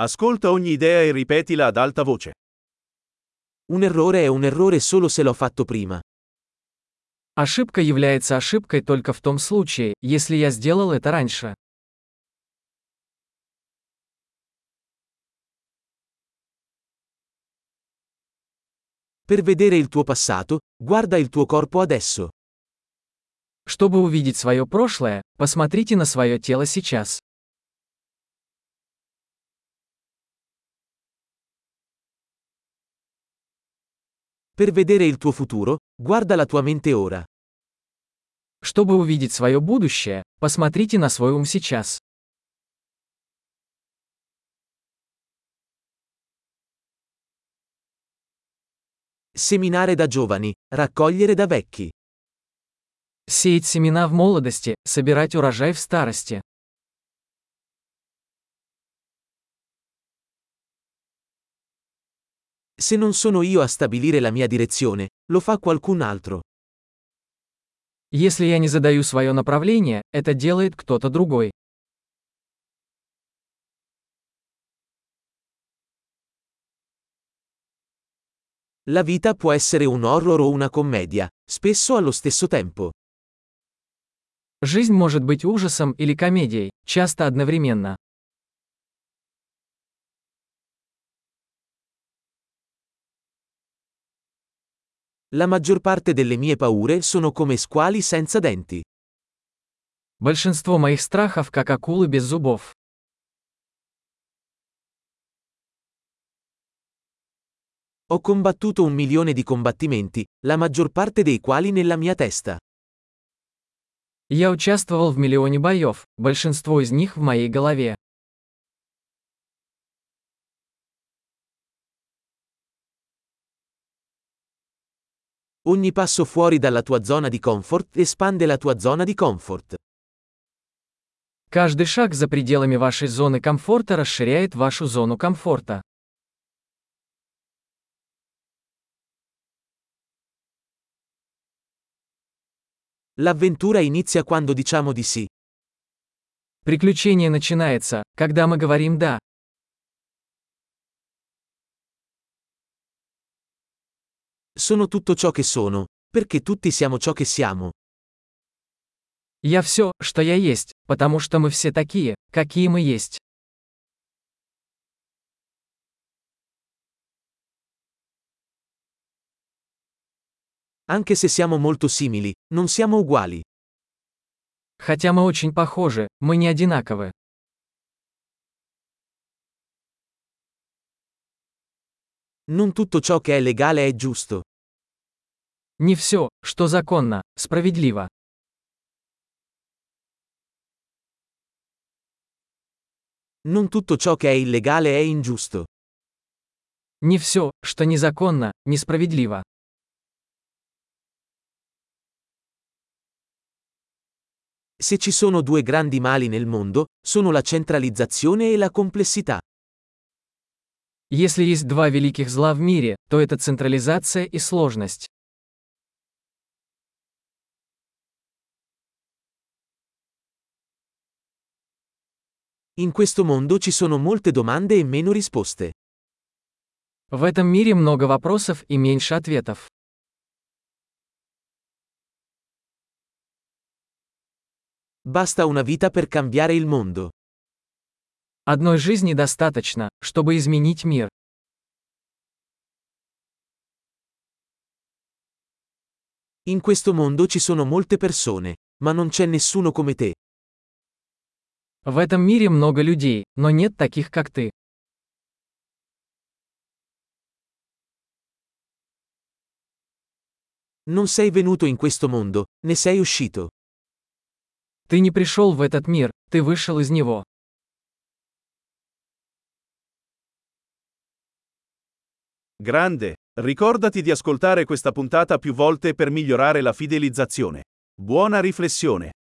Ascolta ogni idea e ripetila ad alta voce. Un errore è un errore solo se l'ho fatto prima. Ошибка является ошибкой только в том случае, если я сделал это раньше. Per vedere il tuo passato, guarda il tuo corpo adesso. Чтобы увидеть свое прошлое, посмотрите на свое тело сейчас. Per vedere il tuo futuro, guarda la tua mente ora. Чтобы увидеть свое будущее, посмотрите на свой ум сейчас. Seminare da giovani, raccogliere da vecchi. Сеять семена в молодости, собирать урожай в старости. Se non sono io a stabilire la mia direzione, lo fa qualcun altro. Если я не задаю свое направление, это делает кто-то другой. La vita può essere un horror o una commedia, spesso allo stesso tempo. Жизнь может быть ужасом или комедией, часто одновременно. La maggior parte delle mie paure sono come squali senza denti. Большинство моих страхов как акулы без зубов. Ho combattuto 1.000.000 di combattimenti, la maggior parte dei quali nella mia testa. Я участвовал в миллионе боев, большинство из них в моей голове. Ogni passo fuori dalla tua zona di comfort espande la tua zona di comfort. Каждый шаг за пределами вашей зоны комфорта расширяет вашу зону комфорта. L'avventura inizia quando diciamo di sì. Приключение начинается, когда мы говорим «да». Sono tutto ciò che sono, perché tutti siamo ciò che siamo. Я все, что я есть, потому что мы все такие, какие мы есть. Anche se siamo molto simili, non siamo uguali. Хотя мы очень похожи, мы не одинаковы. Non tutto ciò che è legale è giusto. Не все, что законно, справедливо. Non tutto ciò che è illegale è ingiusto. Не все, что незаконно, несправедливо. Se ci sono due grandi mali nel mondo, sono la centralizzazione e la complessità. Если есть два великих зла в мире, то это централизация и сложность. In questo mondo ci sono molte domande e meno risposte. В этом мире много вопросов и меньше ответов. Basta una vita per cambiare il mondo. Одной жизни достаточно, чтобы изменить мир. In questo mondo ci sono molte persone, ma non c'è nessuno come te. В этом мире много людей, но нет таких, как ты. Non sei venuto in questo mondo, ne sei uscito. Ты не пришел в этот мир, ты вышел из него. Grande, ricordati di ascoltare questa puntata più volte per migliorare la fidelizzazione. Buona riflessione.